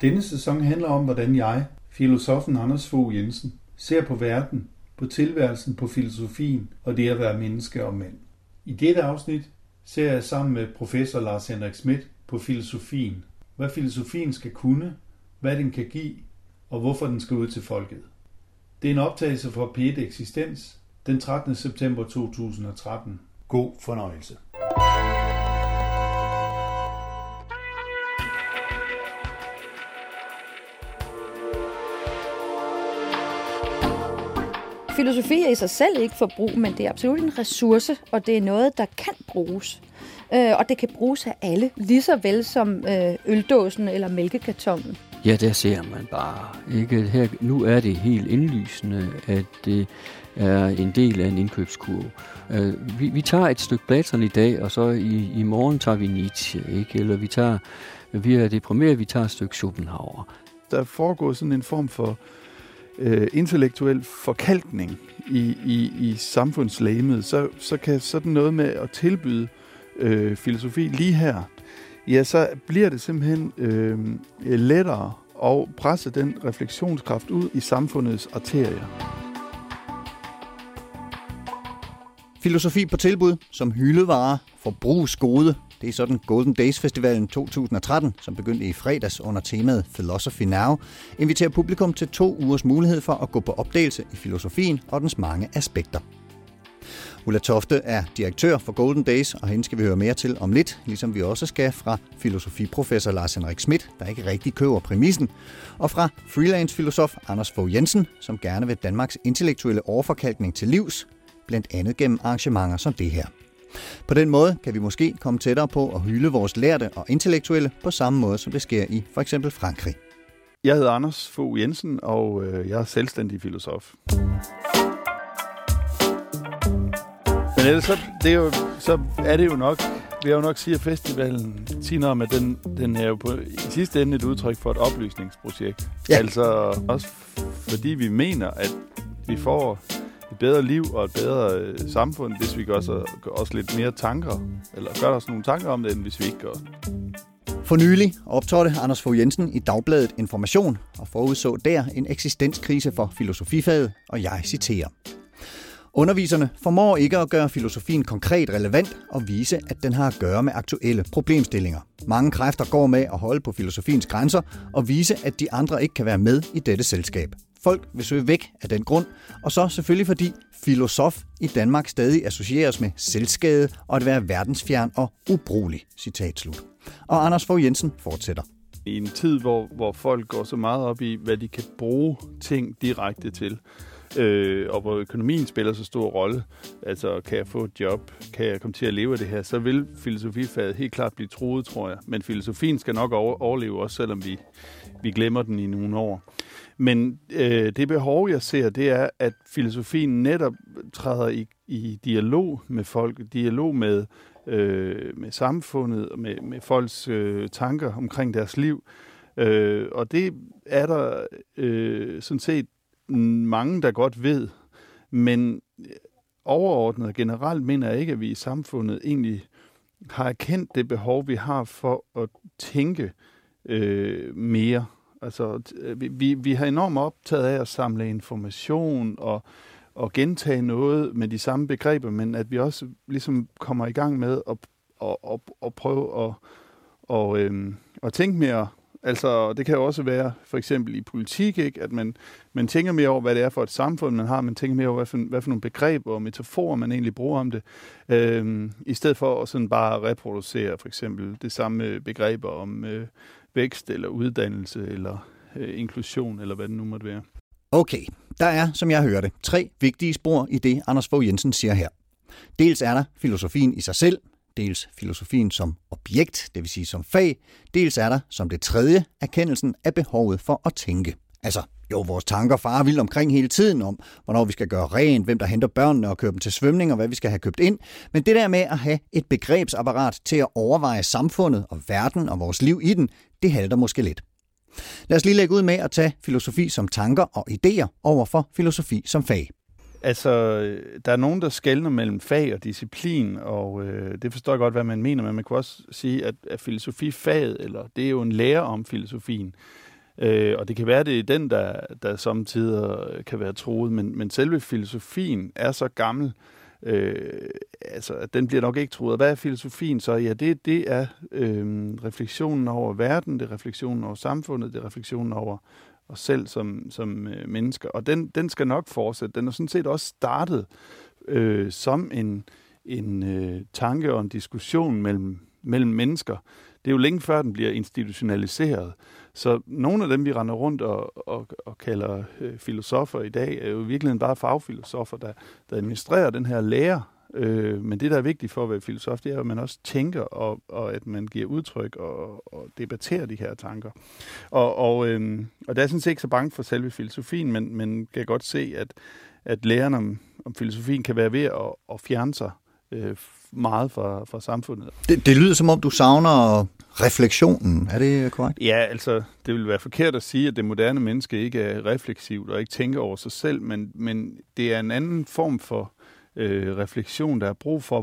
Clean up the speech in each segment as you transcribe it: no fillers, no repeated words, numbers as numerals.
Denne sæson handler om, hvordan jeg, filosoffen Anders Fogh Jensen, ser på verden, på tilværelsen, på filosofien og det at være menneske og mand. I dette afsnit ser jeg sammen med professor Lars-Henrik Schmidt på filosofien. Hvad filosofien skal kunne, hvad den kan give og hvorfor den skal ud til folket. Det er en optagelse fra P1 Eksistens den 13. september 2013. God fornøjelse. Filosofi er i sig selv ikke forbrug, men det er absolut en ressource, og det er noget, der kan bruges. Og det kan bruges af alle, lige så vel som øldåsen eller mælkekartonen. Ja, der ser man bare. Ikke? Her, nu er det helt indlysende, at det er en del af en indkøbskurve. Vi tager et stykke Platon i dag, og så i morgen tager vi Nietzsche. Ikke? Eller vi er deprimeret, vi tager et stykke Schopenhauer. Der foregår sådan en form for intellektuel forkalkning i samfundslægemet, så kan sådan noget med at tilbyde filosofi lige her, ja, så bliver det simpelthen lettere at presse den refleksionskraft ud i samfundets arterier. Filosofi på tilbud som hyldevare, forbrugsgode. Det er sådan Golden Days Festivalen 2013, som begyndte i fredags under temaet Philosophy Now, inviterer publikum til 2 ugers mulighed for at gå på opdagelse i filosofien og dens mange aspekter. Ulla Tofte er direktør for Golden Days, og hende skal vi høre mere til om lidt, ligesom vi også skal fra filosofiprofessor Lars-Henrik Schmidt, der ikke rigtig køber præmissen, og fra freelance-filosof Anders Fogh Jensen, som gerne vil Danmarks intellektuelle overforkalkning til livs, blandt andet gennem arrangementer som det her. På den måde kan vi måske komme tættere på at hylde vores lærte og intellektuelle på samme måde, som det sker i for eksempel Frankrig. Jeg hedder Anders Fogh Jensen, og jeg er selvstændig filosof. Men ellers så er det jo nok, vil jeg jo nok sige, at festivalen siger om, at den er jo på, i sidste ende et udtryk for et oplysningsprojekt. Ja. Altså også fordi vi mener, at vi får et bedre liv og et bedre samfund, hvis vi gør os lidt mere tanker, eller gør os nogle tanker om det, end hvis vi ikke gør. For nylig optrådte Anders Fogh Jensen i dagbladet Information og forudså der en eksistenskrise for filosofifaget, og jeg citerer: "Underviserne formår ikke at gøre filosofien konkret relevant og vise, at den har at gøre med aktuelle problemstillinger. Mange kræfter går med at holde på filosofiens grænser og vise, at de andre ikke kan være med i dette selskab. Folk vil søge væk af den grund, og så selvfølgelig fordi filosof i Danmark stadig associeres med selvskade og at være verdensfjern og ubrugelig." Citat slut. Og Anders Fogh Jensen fortsætter: "I en tid, hvor folk går så meget op i, hvad de kan bruge ting direkte til, og hvor økonomien spiller så stor rolle, altså kan jeg få et job, kan jeg komme til at leve af det her, så vil filosofifaget helt klart blive truet, tror jeg. Men filosofien skal nok overleve også, selvom vi glemmer den i nogle år. Men det behov, jeg ser, det er, at filosofien netop træder i dialog med folk, dialog med samfundet, med folks tanker omkring deres liv. Og det er der sådan set mange, der godt ved. Men overordnet og generelt mener jeg ikke, at vi i samfundet egentlig har erkendt det behov, vi har for at tænke mere. Altså, vi har enormt optaget af at samle information og gentage noget med de samme begreber, men at vi også ligesom kommer i gang med at prøve at tænke mere. Altså, det kan jo også være for eksempel i politik, ikke? At man tænker mere over, hvad det er for et samfund, man har. Man tænker mere over, hvad for nogle begreber og metaforer, man egentlig bruger om det. I stedet for at sådan bare reproducere for eksempel det samme begreber om vækst eller uddannelse eller inklusion, eller hvad det nu måtte være. Okay, der er, som jeg hørte, 3 vigtige spor i det, Anders Fogh Jensen siger her. Dels er der filosofien i sig selv, dels filosofien som objekt, det vil sige som fag, dels er der som det tredje erkendelsen af behovet for at tænke. Altså, jo, vores tanker farer vildt omkring hele tiden om, hvornår vi skal gøre rent, hvem der henter børnene og kører dem til svømning, og hvad vi skal have købt ind. Men det der med at have et begrebsapparat til at overveje samfundet og verden og vores liv i den, det halter måske lidt. Lad os lige lægge ud med at tage filosofi som tanker og idéer over for filosofi som fag. Altså, der er nogen, der skelner mellem fag og disciplin, og det forstår jeg godt, hvad man mener, men man kunne også sige, at filosofifaget, eller det er jo en lære om filosofien, Og det kan være, det er den, der samtidig kan være truet, men selve filosofien er så gammel, altså den bliver nok ikke truet. Hvad er filosofien så? Ja, det er refleksionen over verden, det er refleksionen over samfundet, det er refleksionen over os selv som mennesker. Og den skal nok fortsætte. Den er sådan set også startet som en tanke og en diskussion mellem mennesker. Det er jo længe før, den bliver institutionaliseret. Så nogle af dem, vi render rundt og kalder filosofer i dag, er jo virkelig bare fagfilosofer, der administrerer den her lære. Men det, der er vigtigt for at være filosof, det er, at man også tænker, og at man giver udtryk og debatterer de her tanker. Og der er sådan set ikke så bange for selve filosofien, men man kan godt se, at læren om filosofien kan være ved at fjerne sig meget fra samfundet. Det lyder, som om du savner refleksionen. Er det korrekt? Ja, altså, det vil være forkert at sige, at det moderne menneske ikke er refleksivt og ikke tænker over sig selv, men det er en anden form for refleksion, der er brug for,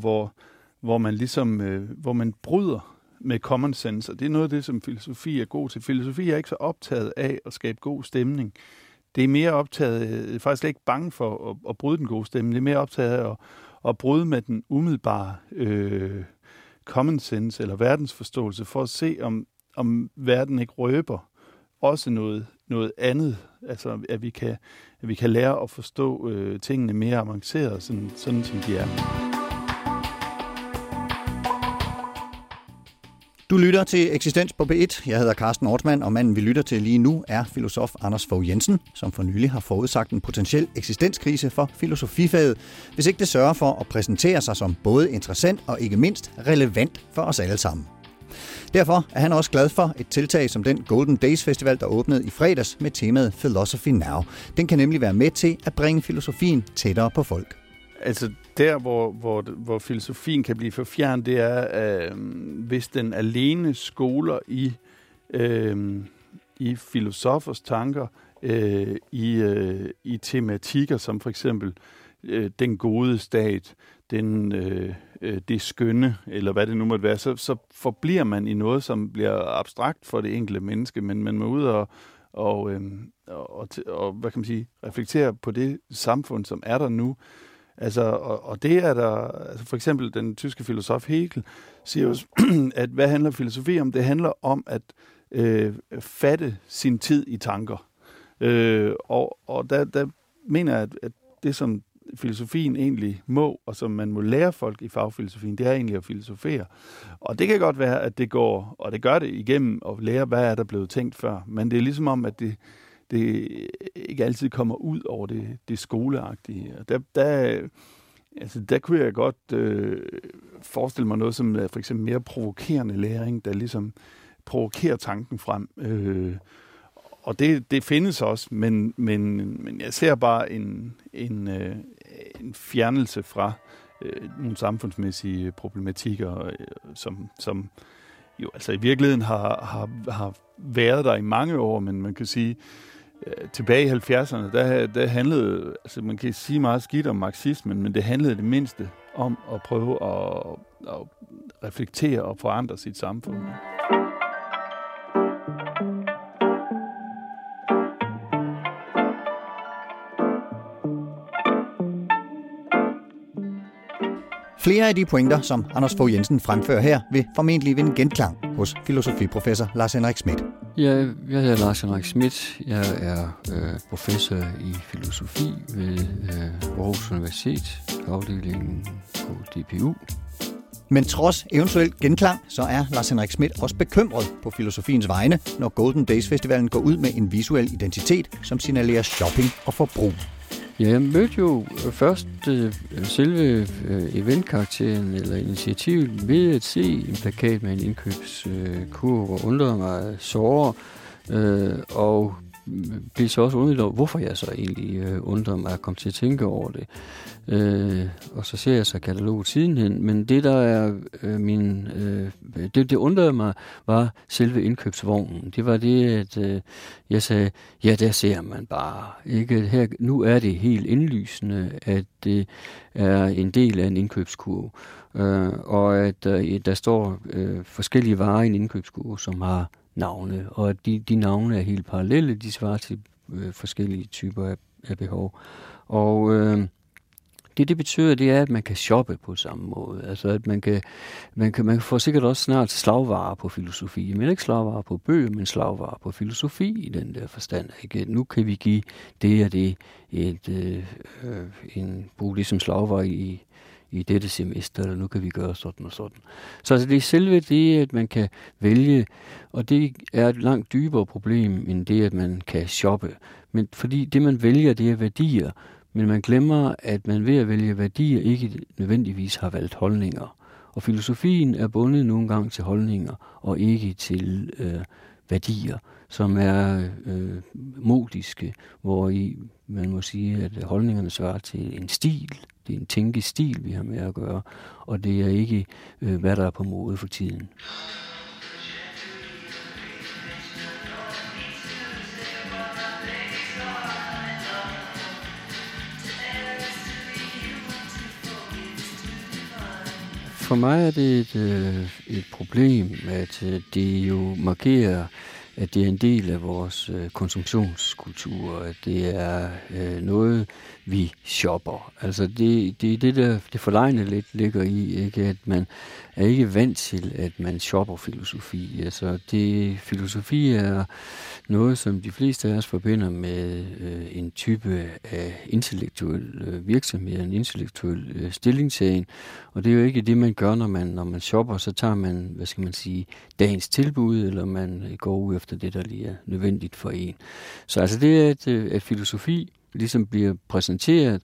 hvor man ligesom, hvor man bryder med common sense, og det er noget af det, som filosofi er god til. Filosofi er ikke så optaget af at skabe god stemning. Det er mere optaget, faktisk ikke bange for at bryde den gode stemning, det er mere optaget af at bryde med den umiddelbare common sense eller verdensforståelse, for at se, om verden ikke røber også noget andet, altså at vi kan lære at forstå tingene mere avanceret, sådan som de er. Du lytter til Eksistens på P1. Jeg hedder Carsten Ortmann, og manden vi lytter til lige nu er filosof Anders Fogh Jensen, som for nylig har forudsagt en potentiel eksistenskrise for filosofifaget, hvis ikke det sørger for at præsentere sig som både interessant og ikke mindst relevant for os alle sammen. Derfor er han også glad for et tiltag som den Golden Days Festival, der åbnede i fredags med temaet Philosophy Now. Den kan nemlig være med til at bringe filosofien tættere på folk. Altså der, hvor filosofien kan blive forfjernet, det er, hvis den alene skoler i filosofers tanker, i tematikker som for eksempel den gode stat, det skønne, eller hvad det nu måtte være, så forbliver man i noget, som bliver abstrakt for det enkelte menneske, men man må ud og hvad kan man sige, reflektere på det samfund, som er der nu. Altså, og det er der, altså for eksempel den tyske filosof Hegel siger jo, at hvad handler filosofi om? Det handler om at fatte sin tid i tanker. Og der mener jeg, at det, som filosofien egentlig må, og som man må lære folk i fagfilosofien, det er egentlig at filosofere. Og det kan godt være, at det går, og det gør det igennem at lære, hvad er der blevet tænkt før. Men det er ligesom om, at det ikke altid kommer ud over det skoleagtige. Der kunne jeg godt forestille mig noget som for eksempel mere provokerende læring, der ligesom provokerer tanken frem. Og det findes også, men jeg ser bare en fjernelse fra nogle samfundsmæssige problematikker, som jo altså i virkeligheden har været der i mange år, men man kan sige, tilbage i 70'erne, der handlede, altså man kan sige meget skidt om marxismen, men det handlede det mindste om at prøve at reflektere og forandre sit samfund. Flere af de pointer, som Anders Fogh Jensen fremfører her, vil formentlig vinde genklang hos filosofiprofessor Lars-Henrik Schmidt. Ja, jeg hedder Lars-Henrik Schmidt. Jeg er professor i filosofi ved Aarhus Universitet, afdelingen på DPU. Men trods eventuelt genklang, så er Lars-Henrik Schmidt også bekymret på filosofiens vegne, når Golden Days Festivalen går ud med en visuel identitet, som signalerer shopping og forbrug. Ja, jeg mødte jo først selve eventkarakteren eller initiativet ved at se en plakat med en indkøbskurv og undrede mig såre, og blev så også undret over, hvorfor jeg så egentlig undrede mig at komme til at tænke over det. Og så ser jeg så kataloget sidenhen, men det der er det undrede mig, var selve indkøbsvognen. Det var det, at jeg sagde, ja, der ser man bare. Ikke? Her, nu er det helt indlysende, at det er en del af en indkøbskurve, og at der står forskellige varer i en indkøbskurve, som har navne, og at de navne er helt parallelle, de svarer til forskellige typer af behov. Og det betyder, det er, at man kan shoppe på samme måde. Altså, at man får sikkert også snart slagvarer på filosofi. Men ikke slagvarer på bøger, men slagvarer på filosofi i den der forstand. Ikke? Nu kan vi give det og det bruge det som slagvarer i dette semester, eller nu kan vi gøre sådan og sådan. Så altså, det er selve det, at man kan vælge, og det er et langt dybere problem, end det, at man kan shoppe. Men fordi det, man vælger, det er værdier, men man glemmer, at man ved at vælge værdier ikke nødvendigvis har valgt holdninger. Og filosofien er bundet nogle gange til holdninger, og ikke til værdier, som er modiske, hvor i man må sige, at holdningerne svarer til en stil. Det er en tænkestil, vi har med at gøre, og det er ikke, hvad der er på mode for tiden. For mig er det et problem, at det jo markerer, at det er en del af vores konsumtionskultur, at det er noget, vi shopper. Altså det er det, der det forlegne lidt ligger i, ikke? At man er ikke vant til, at man shopper filosofi. Altså filosofi er noget, som de fleste af os forbinder med en type af intellektuel virksomhed, en intellektuel stillingtagen. Og det er jo ikke det, man gør, når man shopper. Så tager man, hvad skal man sige, dagens tilbud, eller man går ud efter det, der lige er nødvendigt for en. Så altså det er, at filosofi ligesom bliver præsenteret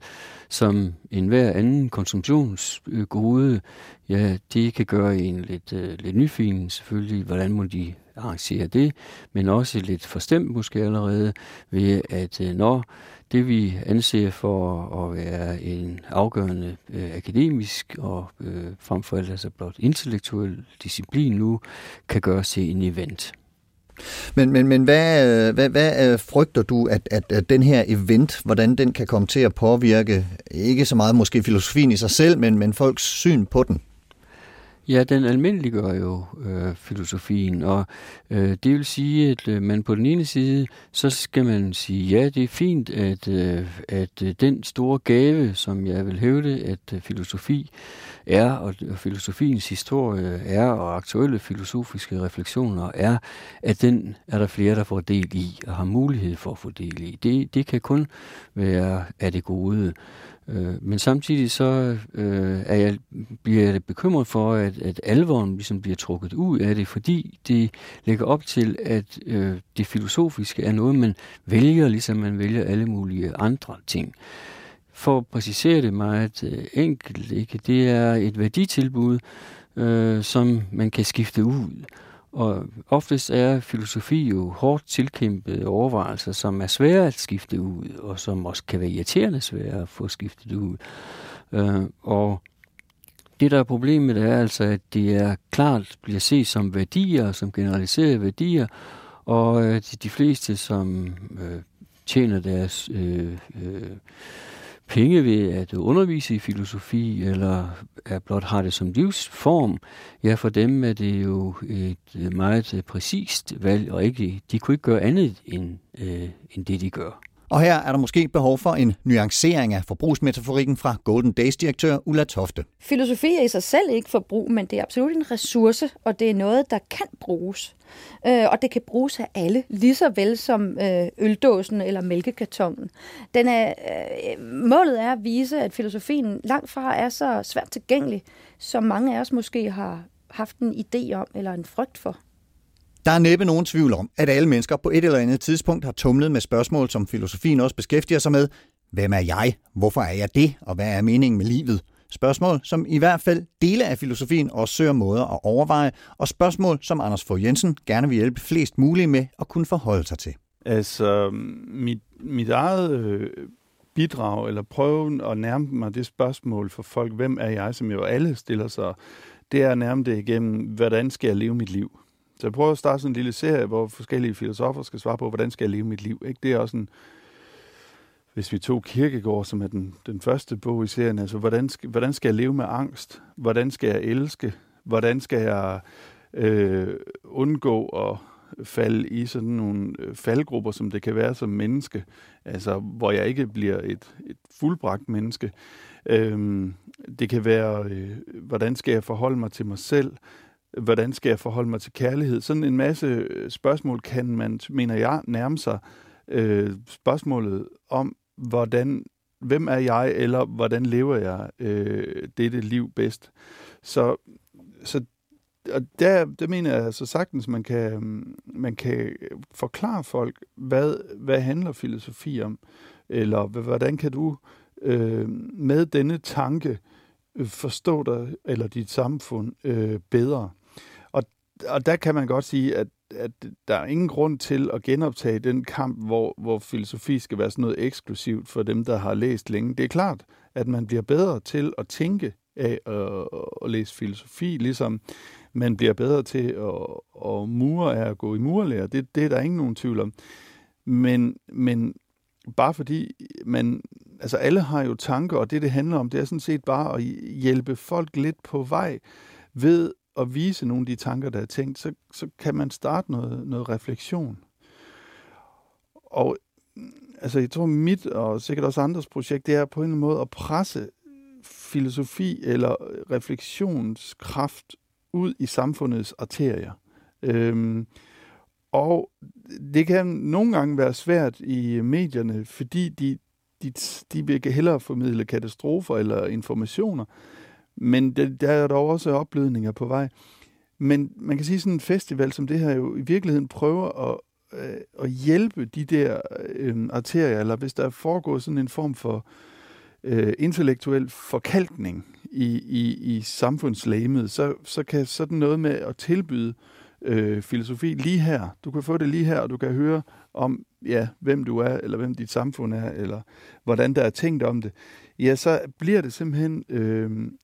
som enhver anden konsumtionsgode, ja, det kan gøre en lidt nyfin selvfølgelig, hvordan må de arrangere det, men også lidt forstemt måske allerede ved, at når det vi anser for at være en afgørende akademisk og frem for alt altså blot intellektuel disciplin nu, kan gøres til en event. Men hvad frygter du, at den her event, hvordan den kan komme til at påvirke, ikke så meget måske filosofien i sig selv, men folks syn på den? Ja, den almindeliggør jo filosofien, og det vil sige, at man på den ene side, så skal man sige, ja, det er fint, at den store gave, som jeg vil hævde, at filosofi er, og filosofiens historie er, og aktuelle filosofiske refleksioner er, at den er der flere, der får del i, og har mulighed for at få del i. Det kan kun være af det gode. Men samtidig så bliver jeg bekymret for, at alvoren ligesom bliver trukket ud af det, fordi det lægger op til, at det filosofiske er noget, man vælger, ligesom man vælger alle mulige andre ting. For at præcisere det meget enkelt, ikke? Det er et værditilbud, som man kan skifte ud. Og oftest er filosofi jo hårdt tilkæmpede overvejelser, som er svære at skifte ud, og som også kan være irriterende svære at få skiftet ud. Og det, der er problemet, er altså, at det er klart bliver set som værdier, som generaliserede værdier, og de fleste, som tjener deres penge ved at undervise i filosofi, eller blot har det som livsform, ja, for dem er det jo et meget præcist valg, og ikke, de kunne ikke gøre andet end det, de gør. Og her er der måske behov for en nuancering af forbrugsmetaforikken fra Golden Days-direktør Ulla Tofte. Filosofi er i sig selv ikke forbrug, men det er absolut en ressource, og det er noget, der kan bruges. Og det kan bruges af alle, lige så vel som øldåsen eller mælkekartonen. Målet er at vise, at filosofien langt fra er så svært tilgængelig, som mange af os måske har haft en idé om eller en frygt for. Der er næppe nogen tvivl om, at alle mennesker på et eller andet tidspunkt har tumlet med spørgsmål, som filosofien også beskæftiger sig med. Hvem er jeg? Hvorfor er jeg det? Og hvad er meningen med livet? Spørgsmål, som i hvert fald dele af filosofien også søger måder at overveje, og spørgsmål, som Anders Fogh Jensen gerne vil hjælpe flest muligt med at kunne forholde sig til. Altså, mit eget bidrag, eller prøven at nærme mig det spørgsmål for folk, hvem er jeg, som jo alle stiller sig, det er at nærme det igennem, hvordan skal jeg leve mit liv? Så jeg prøver at starte sådan en lille serie, hvor forskellige filosofer skal svare på, hvordan skal jeg leve mit liv? Ikke? Det er også en, hvis vi tog Kierkegaard, som er den første bog i serien, altså hvordan skal jeg leve med angst? Hvordan skal jeg elske? Hvordan skal jeg undgå at falde i sådan nogle faldgrupper, som det kan være som menneske, altså hvor jeg ikke bliver et fuldbragt menneske. Det kan være, hvordan skal jeg forholde mig til mig selv? Hvordan skal jeg forholde mig til kærlighed? Sådan en masse spørgsmål kan man, mener jeg, nærme sig spørgsmålet om, hvem er jeg, eller hvordan lever jeg dette liv bedst? Så og der mener jeg så sagtens, man kan forklare folk, hvad handler filosofi om, eller hvordan kan du med denne tanke forstå dig eller dit samfund bedre. Og der kan man godt sige, at der er ingen grund til at genoptage den kamp, hvor filosofi skal være sådan noget eksklusivt for dem, der har læst længe. Det er klart, at man bliver bedre til at tænke af at læse filosofi, ligesom man bliver bedre til at mure af at gå i murerlære. Det er der ikke nogen tvivl om. Men bare fordi man... Altså alle har jo tanker, og det handler om, det er sådan set bare at hjælpe folk lidt på vej ved at vise nogle af de tanker, der er tænkt, så kan man starte noget refleksion. Og altså, jeg tror mit og sikkert også andres projekt, det er på en eller anden måde at presse filosofi eller refleksionskraft ud i samfundets arterier. Og det kan nogle gange være svært i medierne, fordi de vil hellere formidle katastrofer eller informationer, men der er dog også opblødninger på vej. Men man kan sige, at sådan en festival som det her jo i virkeligheden prøver at hjælpe de der arterier, eller hvis der foregår sådan en form for intellektuel forkalkning i samfundslægemet, så kan sådan noget med at tilbyde filosofi lige her. Du kan få det lige her, og du kan høre om, ja, hvem du er, eller hvem dit samfund er, eller hvordan der er tænkt om det, ja, så bliver det simpelthen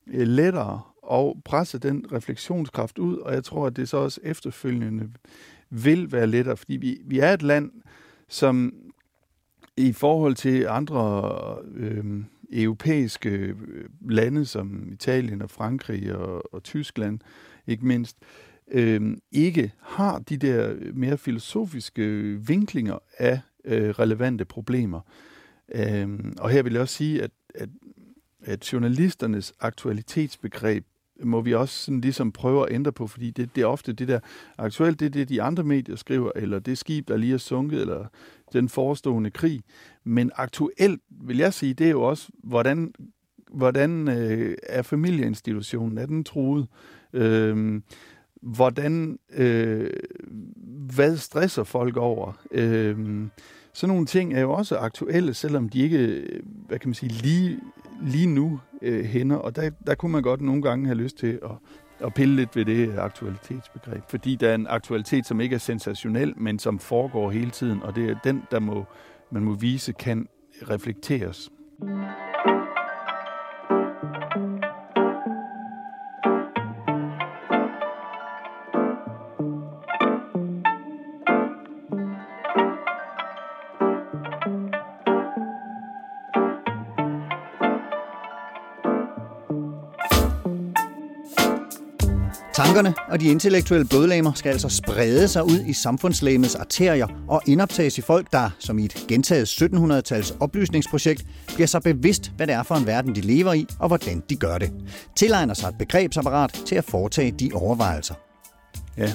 lettere at presse den refleksionskraft ud, og jeg tror, at det så også efterfølgende vil være lettere, fordi vi er et land, som i forhold til andre europæiske lande, som Italien og Frankrig og Tyskland, ikke mindst, ikke har de der mere filosofiske vinklinger af relevante problemer. Og her vil jeg også sige, at journalisternes aktualitetsbegreb må vi også sådan ligesom prøve at ændre på, fordi det er ofte det der aktuelt, det er det, de andre medier skriver, eller det skib, der lige er sunket, eller den forestående krig. Men aktuelt, vil jeg sige, det er jo også, hvordan er familieinstitutionen, er den truet? Hvad stresser folk over? Sådan nogle ting er jo også aktuelle, selvom de ikke, hvad kan man sige, lige nu hænder. Og der kunne man godt nogle gange have lyst til at pille lidt ved det aktualitetsbegreb. Fordi der er en aktualitet, som ikke er sensationel, men som foregår hele tiden. Og det er den, der man må vise, kan reflekteres. Tankerne og de intellektuelle blodlegemer skal altså sprede sig ud i samfundslægemets arterier og indoptages i folk, der, som i et gentaget 1700-tals oplysningsprojekt, bliver sig bevidst, hvad det er for en verden, de lever i, og hvordan de gør det. Tilegner sig et begrebsapparat til at foretage de overvejelser. Ja,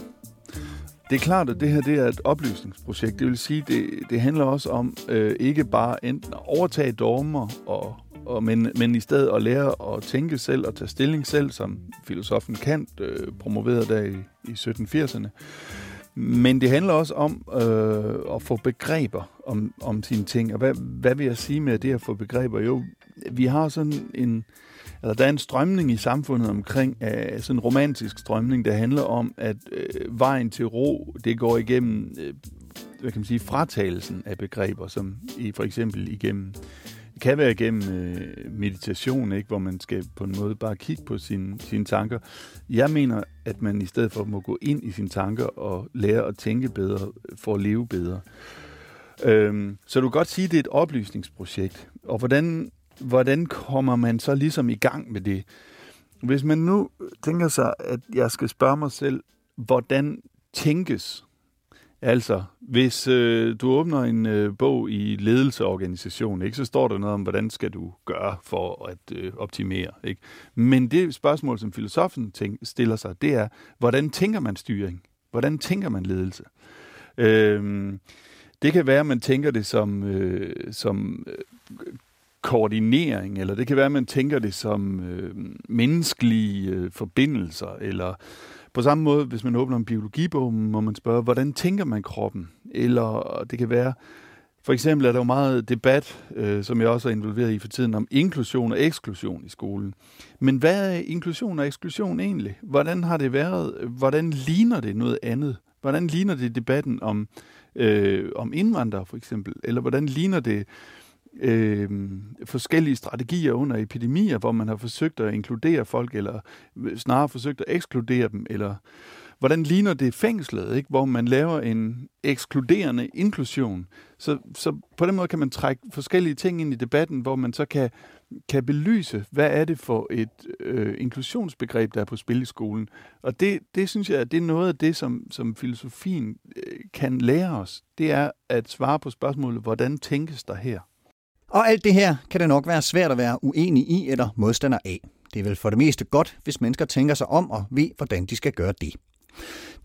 det er klart, at det her det er et oplysningsprojekt. Det vil sige, det handler også om ikke bare enten at overtage dogmer men i stedet at lære at tænke selv og tage stilling selv, som filosoffen Kant promoverede der i 1780'erne. Men det handler også om at få begreber om sine ting. Og hvad vil jeg sige med det at få begreber? Jo, vi har sådan der er en strømning i samfundet omkring, sådan en romantisk strømning, der handler om, at vejen til ro, det går igennem, hvad kan man sige, fratagelsen af begreber, som i for eksempel igennem kan være igennem meditation, ikke, hvor man skal på en måde bare kigge på sine tanker. Jeg mener, at man i stedet for må gå ind i sine tanker og lære at tænke bedre for at leve bedre. Så du kan godt sige, at det er et oplysningsprojekt. Og hvordan kommer man så ligesom i gang med det? Hvis man nu tænker sig, at jeg skal spørge mig selv, hvordan tænkes? Altså, hvis du åbner en bog i ledelse og organisation, ikke, så står der noget om, hvordan skal du gøre for at optimere. Ikke? Men det spørgsmål, som filosofen stiller sig, det er, hvordan tænker man styring? Hvordan tænker man ledelse? Det kan være, at man tænker det som, koordinering, eller det kan være, at man tænker det som menneskelige forbindelser, eller på samme måde, hvis man åbner en biologibog, må man spørge, hvordan tænker man kroppen? Eller det kan være, for eksempel er der jo meget debat, som jeg også er involveret i for tiden, om inklusion og eksklusion i skolen. Men hvad er inklusion og eksklusion egentlig? Hvordan har det været? Hvordan ligner det noget andet? Hvordan ligner det debatten om indvandrere for eksempel? Eller hvordan ligner det forskellige strategier under epidemier, hvor man har forsøgt at inkludere folk, eller snarere forsøgt at ekskludere dem, eller hvordan ligner det fængslet, ikke? Hvor man laver en ekskluderende inklusion. Så på den måde kan man trække forskellige ting ind i debatten, hvor man så kan belyse, hvad er det for et inklusionsbegreb, der er på spil i skolen. Og det synes jeg, det er noget af det, som filosofien kan lære os. Det er at svare på spørgsmålet, hvordan tænkes der her? Og alt det her kan det nok være svært at være uenig i eller modstander af. Det er vel for det meste godt, hvis mennesker tænker sig om og ved, hvordan de skal gøre det.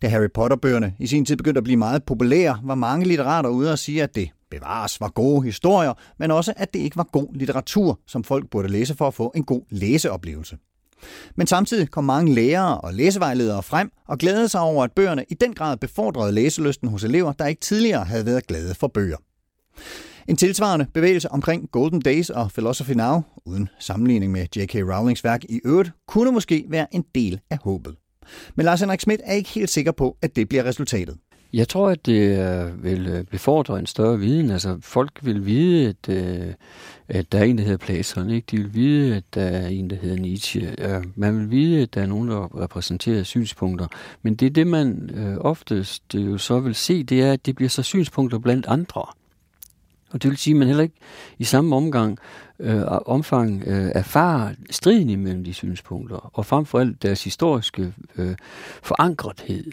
Da Harry Potter-bøgerne i sin tid begyndte at blive meget populære, var mange litterater ude og sige, at det bevares var gode historier, men også at det ikke var god litteratur, som folk burde læse for at få en god læseoplevelse. Men samtidig kom mange lærere og læsevejledere frem og glædede sig over, at bøgerne i den grad befordrede læselysten hos elever, der ikke tidligere havde været glade for bøger. En tilsvarende bevægelse omkring Golden Days og Philosophy Now, uden sammenligning med J.K. Rowlings værk i øvrigt, kunne måske være en del af håbet. Men Lars-Henrik Schmidt er ikke helt sikker på, at det bliver resultatet. Jeg tror, at det vil befordre en større viden. Altså, folk vil vide, at der er en, der hedder Platon. Ikke? De vil vide, at der er en, der hedder Nietzsche. Man vil vide, at der er nogen, der repræsenterer synspunkter. Men det er det, man oftest jo så vil se, det er, at det bliver så synspunkter blandt andre. Og det vil sige, at man heller ikke i samme omfang erfarer striden imellem de synspunkter, og frem for alt deres historiske forankrethed.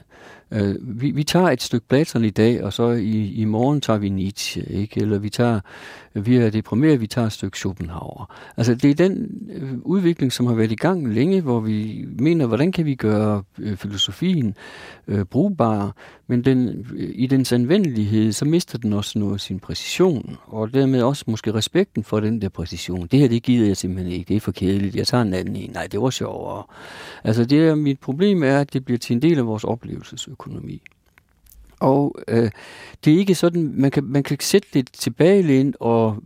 Vi tager et stykke Platon i dag, og så i morgen tager vi Nietzsche, ikke? Eller vi er deprimeret, vi tager et stykke Schopenhauer. Altså det er den udvikling, som har været i gang længe, hvor vi mener, hvordan kan vi gøre filosofien brugbar, men i dens anvendelighed, så mister den også noget af sin præcision, og dermed også måske respekten for den der præcision. Det her, det gider jeg simpelthen ikke, det er for kedeligt, jeg tager en anden en, nej, det var sjovere. Altså mit problem er, at det bliver til en del af vores oplevelsesøkonomi. Og det er ikke sådan, man kan sætte det tilbagelænt og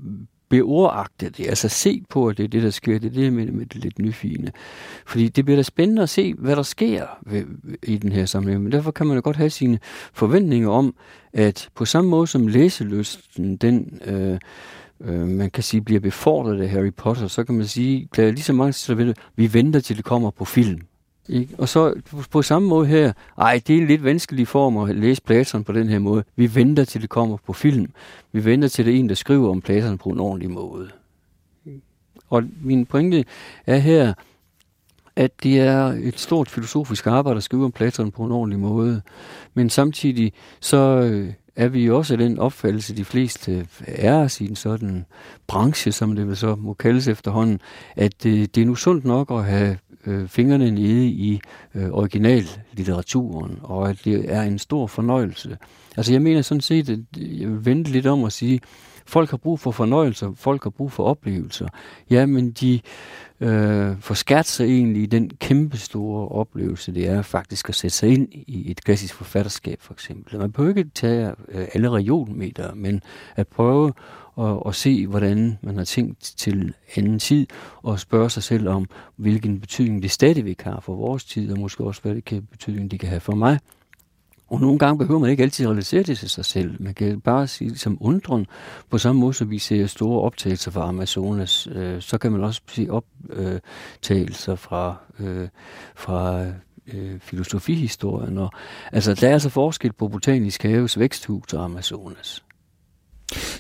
beordagte det, altså se på, at det er det, der sker, det er det med det lidt nyfine. Fordi det bliver da spændende at se, hvad der sker i den her sammenhæng, men derfor kan man jo godt have sine forventninger om, at på samme måde som læselysten, den man kan sige, bliver befordret af Harry Potter, så kan man sige, der er lige så mange, der ved, vi venter til det kommer på film. Ikke? Og så på samme måde her, det er en lidt vanskelig form at læse Platon på den her måde. Vi venter til det kommer på film. Vi venter til det er en, der skriver om Platon på en ordentlig måde. Og min pointe er her, at det er et stort filosofisk arbejde at skrive om Platon på en ordentlig måde. Men samtidig så er vi også af den opfattelse, de fleste er os i en sådan branche, som det vel så må kaldes efterhånden, at det er nu sundt nok at have fingrene nede i originallitteraturen, og at det er en stor fornøjelse. Altså jeg mener sådan set, at jeg vil vente lidt om at sige, folk har brug for fornøjelser, folk har brug for oplevelser. Ja, men de forskærter sig egentlig i den kæmpe store oplevelse, det er faktisk at sætte sig ind i et klassisk forfatterskab, for eksempel. Man behøver ikke tage alle reolmeter, men at prøve at se, hvordan man har tænkt til anden tid, og spørge sig selv om, hvilken betydning det stadigvæk har for vores tid, og måske også, hvilken betydning det kan have for mig. Og nogle gange behøver man ikke altid at realisere det til sig selv. Man kan bare sige ligesom undren. På samme måde, som vi ser store optagelser fra Amazonas, så kan man også se optagelser fra filosofihistorien. Og, altså, der er altså forskel på Botanisk Haves væksthus og Amazonas.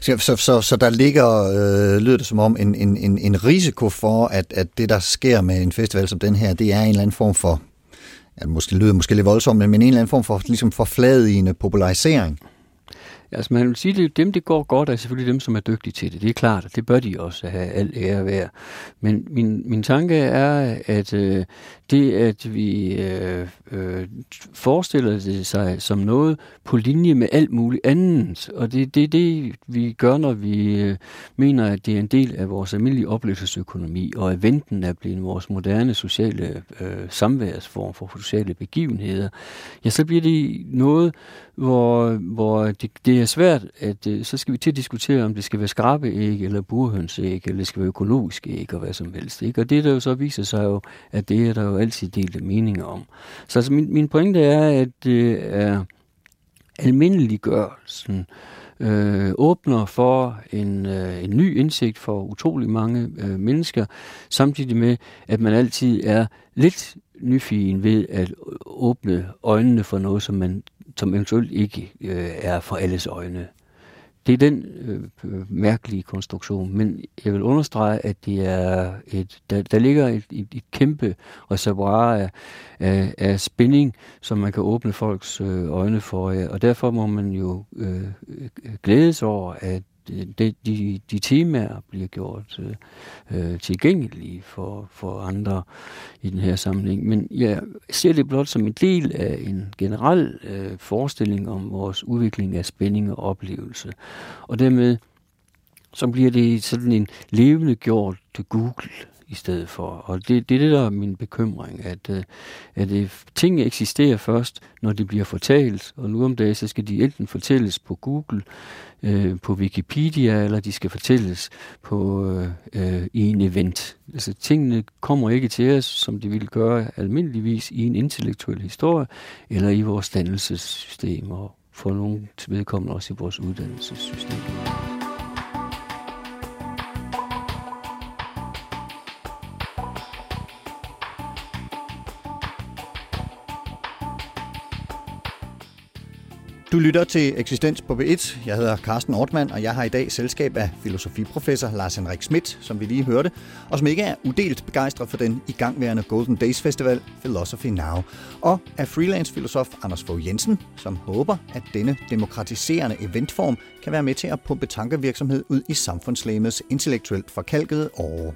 Så der ligger, lyder det som om, en risiko for, at det, der sker med en festival som den her, det er en eller anden form for det lyder måske lidt voldsomt, men en eller anden form for ligesom forfladigende popularisering. Altså man vil sige, at dem, det går godt, er selvfølgelig dem, som er dygtige til det. Det er klart, og det bør de også have al ære værd. Men min tanke er, at det, at vi forestiller det sig som noget på linje med alt muligt andet, og det er det, vi gør, når vi mener, at det er en del af vores almindelige oplevelsesøkonomi, og eventen er blevet vores moderne sociale samværsform for sociale begivenheder, ja, så bliver det noget, hvor det er svært, at så skal vi til at diskutere, om det skal være skrabeæg, eller burhønsæg, eller det skal være økologisk æg, og hvad som helst. Ikke? Og det der jo så viser sig jo, at det er der jo altid delte meninger om. Så altså, min pointe er, at det er almindeliggørelsen, åbner for en ny indsigt for utrolig mange mennesker, samtidig med, at man altid er lidt nyfigen ved at åbne øjnene for noget, som eventuelt ikke er for alles øjne. Det er den mærkelige konstruktion, men jeg vil understrege, at det er der ligger et kæmpe reservoir af spænding, som man kan åbne folks øjne for, ja. Og derfor må man jo glædes over, at de temaer bliver gjort tilgængelige for andre i den her sammenhæng. Men jeg ser det blot som en del af en generel forestilling om vores udvikling af spænding og oplevelse. Og dermed så bliver det sådan en levende gjort til Google i stedet for. Og det er det, der er min bekymring, at ting eksisterer først, når de bliver fortalt, og nu om dagen, så skal de enten fortælles på Google, på Wikipedia, eller de skal fortælles i en event. Altså tingene kommer ikke til os, som de ville gøre almindeligvis i en intellektuel historie, eller i vores dannelsessystem, og for nogle vedkommende også i vores uddannelsessystem. Du lytter til Eksistens på P1. Jeg hedder Carsten Ortmann, og jeg har i dag selskab af filosofiprofessor Lars-Henrik Schmidt, som vi lige hørte, og som ikke er udelt begejstret for den igangværende Golden Days Festival Philosophy Now, og af freelance-filosof Anders Fogh Jensen, som håber, at denne demokratiserende eventform kan være med til at pumpe tankevirksomhed ud i samfundslægemets intellektuelt forkalkede år.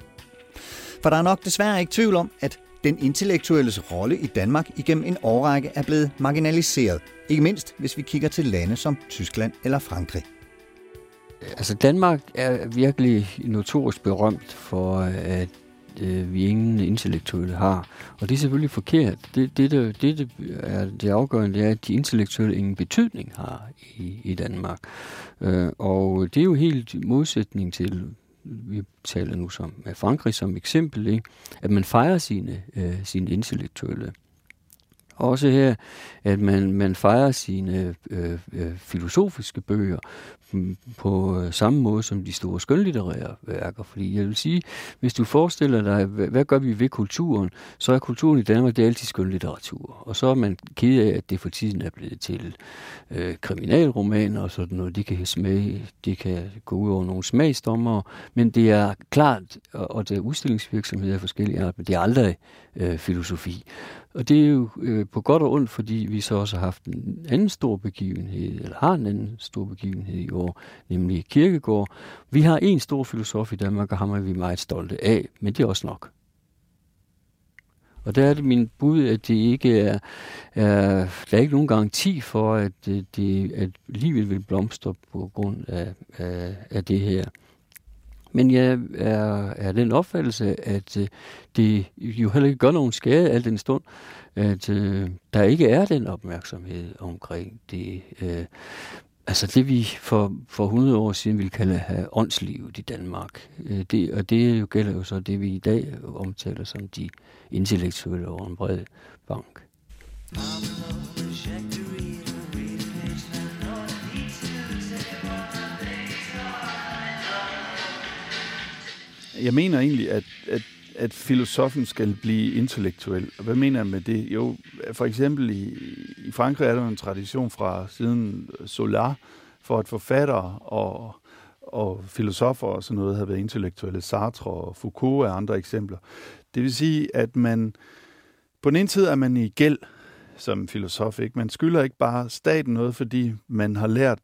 For der er nok desværre ikke tvivl om, at den intellektuelles rolle i Danmark igennem en årrække er blevet marginaliseret, ikke mindst hvis vi kigger til lande som Tyskland eller Frankrig. Altså Danmark er virkelig notorisk berømt for, at vi ingen intellektuelle har. Og det er selvfølgelig forkert. Det afgørende er, at de intellektuelle ingen betydning har i Danmark. Og det er jo helt modsætning til, vi taler nu med Frankrig som eksempel, ikke? At man fejrer sine intellektuelle. Også her, at man fejrer sine filosofiske bøger på samme måde som de store skønlitterære værker. Fordi jeg vil sige, hvis du forestiller dig, hvad gør vi ved kulturen, så er kulturen i Danmark, det er altid skønlitteratur. Og så er man ked af, at det for tiden er blevet til kriminalromaner og sådan noget. De kan gå ud over nogle smagsdommere, men det er klart, og der er udstillingsvirksomheder af forskellige art, men det er aldrig filosofi. Og det er jo på godt og ondt, fordi vi så også har haft en anden stor begivenhed i år, nemlig Kierkegaard. Vi har en stor filosof i Danmark, og ham er vi meget stolte af, men det er også nok. Og der er det min bud, at det ikke der er ikke nogen garanti for, at livet vil blomstre på grund af det her. Men jeg er den opfattelse, at det jo heller ikke gør nogen skade al den stund, at der ikke er den opmærksomhed omkring det. Altså det, vi for 100 år siden ville kalde have åndslivet i Danmark. Det gælder jo så det, vi i dag omtaler som de intellektuelle over en bred bank. Jeg mener egentlig, at filosofen skal blive intellektuel. Og hvad mener jeg med det? Jo, for eksempel i Frankrig er der en tradition fra siden Zola, for at forfattere og filosofer og sådan noget havde været intellektuelle. Sartre og Foucault er andre eksempler. Det vil sige, at man På den ene side er man i gæld som filosof, ikke? Man skylder ikke bare staten noget, fordi man har lært,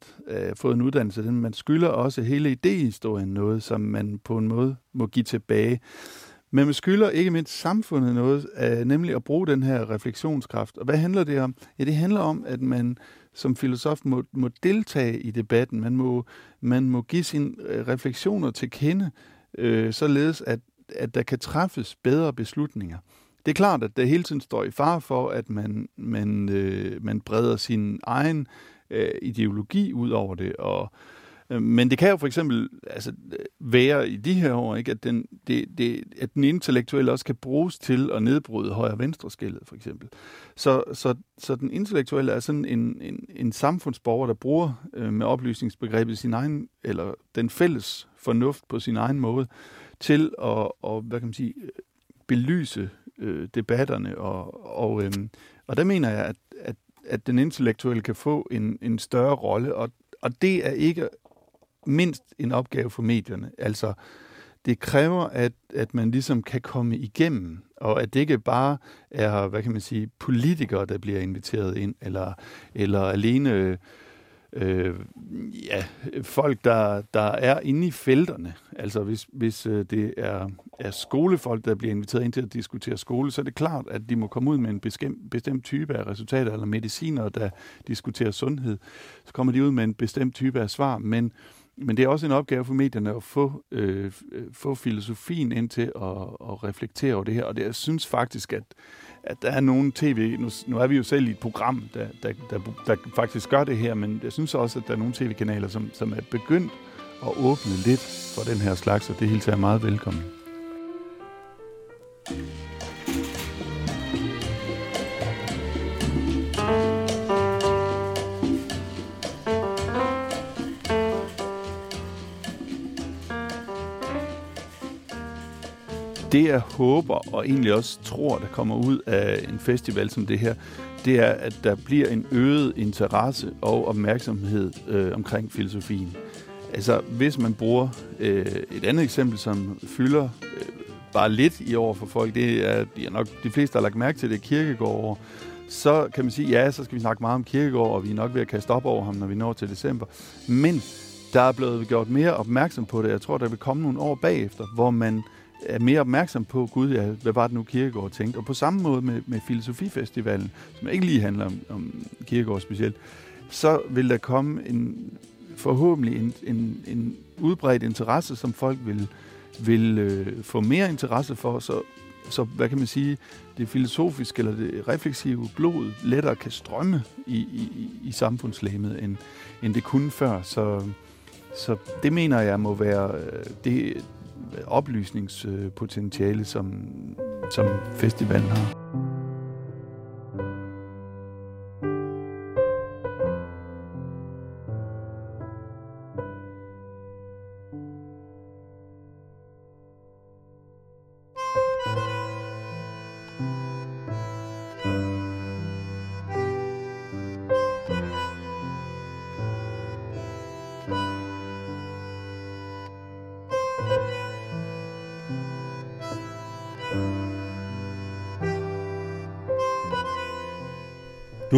fået en uddannelse. Man skylder også hele idéhistorien noget, som man på en måde må give tilbage. Men man skylder ikke mindst samfundet noget, nemlig at bruge den her refleksionskraft. Og hvad handler det om? Ja, det handler om, at man som filosof må deltage i debatten. Man må give sine refleksioner til kende, således at der kan træffes bedre beslutninger. Det er klart, at det hele tiden står i fare for, at man breder sin egen ideologi ud over det. Men det kan jo for eksempel være i de her år, ikke, at den intellektuelle også kan bruges til at nedbryde højre-venstre-skellet, for eksempel. Så den intellektuelle er sådan en samfundsborger, der bruger med oplysningsbegrebet sin egen, eller den fælles fornuft på sin egen måde, til at hvad kan man sige, belyse debatterne. Og der mener jeg, at den intellektuelle kan få en større rolle, og det er ikke mindst en opgave for medierne. Altså, det kræver, at man ligesom kan komme igennem, og at det ikke bare er, hvad kan man sige, politikere, der bliver inviteret ind, eller alene folk, der er inde i felterne. Altså, hvis det er skolefolk, der bliver inviteret ind til at diskutere skole, så er det klart, at de må komme ud med en bestemt type af resultater, eller mediciner, der diskuterer sundhed. Så kommer de ud med en bestemt type af svar, men det er også en opgave for medierne at få filosofien ind til at reflektere over det her. Og det, jeg synes faktisk, at der er nogle tv... Nu er vi jo selv i et program, der faktisk gør det her, men jeg synes også, at der er nogle tv-kanaler, som er begyndt at åbne lidt for den her slags, og det hilser jeg meget velkommen. Det jeg håber og egentlig også tror, der kommer ud af en festival som det her, det er, at der bliver en øget interesse og opmærksomhed omkring filosofien. Altså, hvis man bruger et andet eksempel, som fylder bare lidt i år for folk, det er nok de fleste, der har lagt mærke til det, Kierkegaard, så kan man sige, ja, så skal vi snakke meget om Kierkegaard, og vi er nok ved at kaste op over ham, når vi når til december. Men der er blevet gjort mere opmærksom på det. Jeg tror, der vil komme nogle år bagefter, hvor man er mere opmærksom på, gud, ja, hvad var det nu Kierkegaard tænkte? Og på samme måde med Filosofifestivalen, som ikke lige handler om Kierkegaard specielt, så vil der komme forhåbentlig en udbredt interesse, som folk vil få mere interesse for, så hvad kan man sige, det filosofiske eller det refleksive blod lettere kan strømme i samfundslegemet, end det kunne før. Så det mener jeg må være det oplysningspotentiale, som festivalen har. Du